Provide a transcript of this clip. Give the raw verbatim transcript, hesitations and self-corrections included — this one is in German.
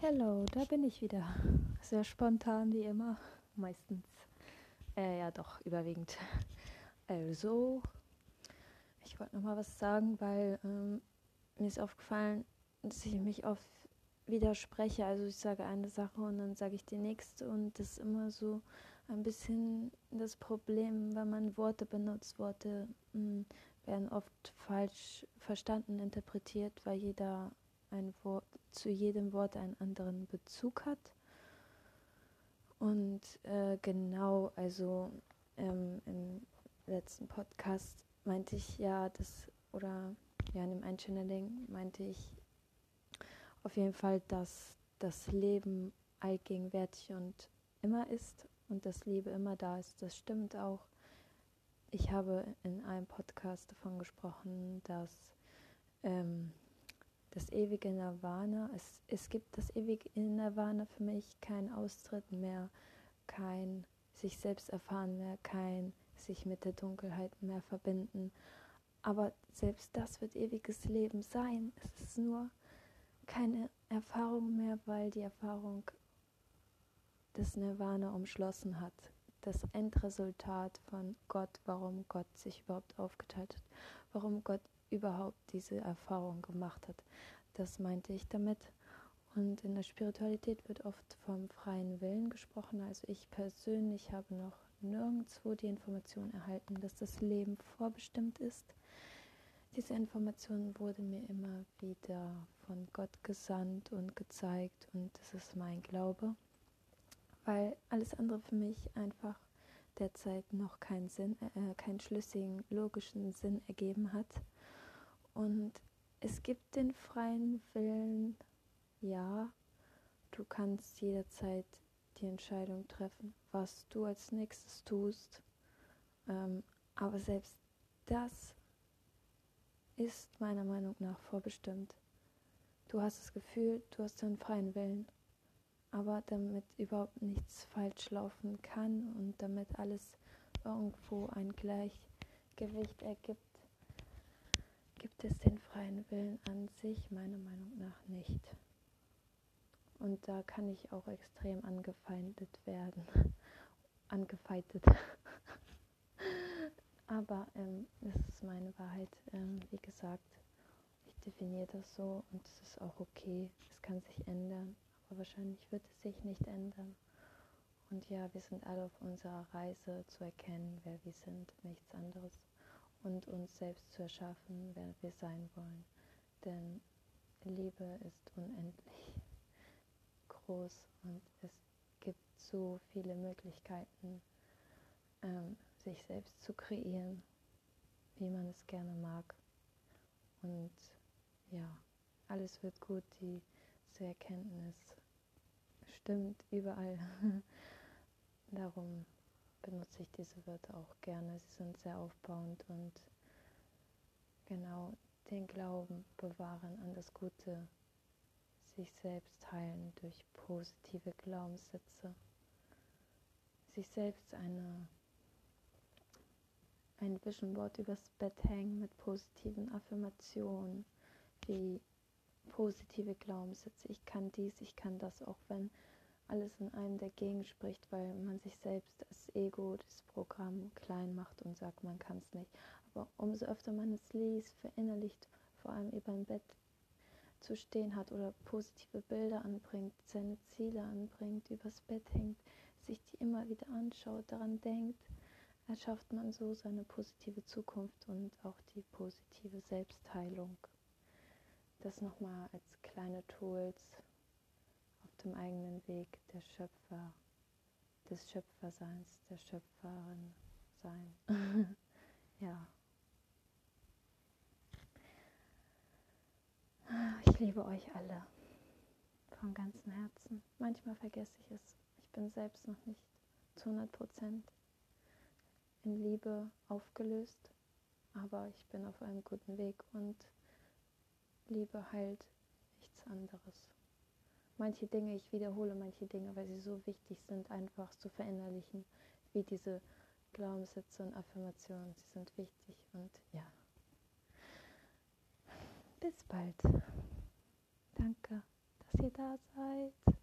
Hello, da bin ich wieder. Sehr spontan wie immer, meistens. Äh, ja doch, überwiegend. Also, ich wollte nochmal was sagen, weil ähm, mir ist aufgefallen, dass ich mich oft widerspreche. Also ich sage eine Sache und dann sage ich die nächste, und das ist immer so ein bisschen das Problem, wenn man Worte benutzt. Worte mh, werden oft falsch verstanden, interpretiert, weil jeder ein Wort, zu jedem Wort einen anderen Bezug hat. Und äh, genau, also ähm, im letzten Podcast meinte ich ja, das, oder ja, in dem Enchanneling meinte ich auf jeden Fall, dass das Leben allgegenwärtig und immer ist und dass Liebe immer da ist. Das stimmt auch. Ich habe in einem Podcast davon gesprochen, dass ähm, das ewige Nirvana, es, es gibt das ewige Nirvana für mich, kein Austritt mehr, kein sich selbst erfahren mehr, kein sich mit der Dunkelheit mehr verbinden. Aber selbst das wird ewiges Leben sein. Es ist nur keine Erfahrung mehr, weil die Erfahrung das Nirvana umschlossen hat. Das Endresultat von Gott, warum Gott sich überhaupt aufgeteilt hat, warum Gott überhaupt diese Erfahrung gemacht hat. Das meinte ich damit. Und in der Spiritualität wird oft vom freien Willen gesprochen. Also ich persönlich habe noch nirgendwo die Information erhalten, dass das Leben vorbestimmt ist. Diese Information wurde mir immer wieder von Gott gesandt und gezeigt, und das ist mein Glaube, weil alles andere für mich einfach derzeit noch keinen Sinn, äh, keinen schlüssigen, logischen Sinn ergeben hat. Und es gibt den freien Willen, ja, du kannst jederzeit die Entscheidung treffen, was du als nächstes tust, ähm, aber selbst das ist meiner Meinung nach vorbestimmt. Du hast das Gefühl, du hast den freien Willen, aber damit überhaupt nichts falsch laufen kann und damit alles irgendwo ein Gleichgewicht ergibt, gibt es den freien Willen an sich meiner Meinung nach nicht. Und da kann ich auch extrem angefeindet werden. Angefeindet. Aber ähm, das ist meine Wahrheit. Ähm, wie gesagt, ich definiere das so, und es ist auch okay. Es kann sich ändern, aber wahrscheinlich wird es sich nicht ändern. Und ja, wir sind alle auf unserer Reise zu erkennen, wer wir sind, nichts anderes. Und uns selbst zu erschaffen, wer wir sein wollen. Denn Liebe ist unendlich groß und es gibt so viele Möglichkeiten, ähm, sich selbst zu kreieren, wie man es gerne mag. Und ja, alles wird gut, diese Erkenntnis stimmt überall. Darum benutze ich diese Wörter auch gerne. Sie sind sehr aufbauend und genau, den Glauben bewahren an das Gute, sich selbst heilen durch positive Glaubenssätze, sich selbst eine, ein Vision Board übers Bett hängen mit positiven Affirmationen, wie positive Glaubenssätze, ich kann dies, ich kann das, auch wenn alles in einem dagegen spricht, weil man sich selbst als Ego, das Programm klein macht und sagt, man kann es nicht. Aber umso öfter man es liest, verinnerlicht, vor allem über ein Bett zu stehen hat oder positive Bilder anbringt, seine Ziele anbringt, übers Bett hängt, sich die immer wieder anschaut, daran denkt, erschafft man so seine positive Zukunft und auch die positive Selbstheilung. Das nochmal als kleine Tools dem eigenen Weg der Schöpfer, des Schöpferseins, der Schöpferin sein. Ja. Ich liebe euch alle von ganzem Herzen. Manchmal vergesse ich es. Ich bin selbst noch nicht zu hundert Prozent in Liebe aufgelöst, aber ich bin auf einem guten Weg, und Liebe heilt, nichts anderes. Manche Dinge, ich wiederhole manche Dinge, weil sie so wichtig sind, einfach zu verinnerlichen, wie diese Glaubenssätze und Affirmationen. Sie sind wichtig, und ja. Bis bald. Danke. dass ihr da seid.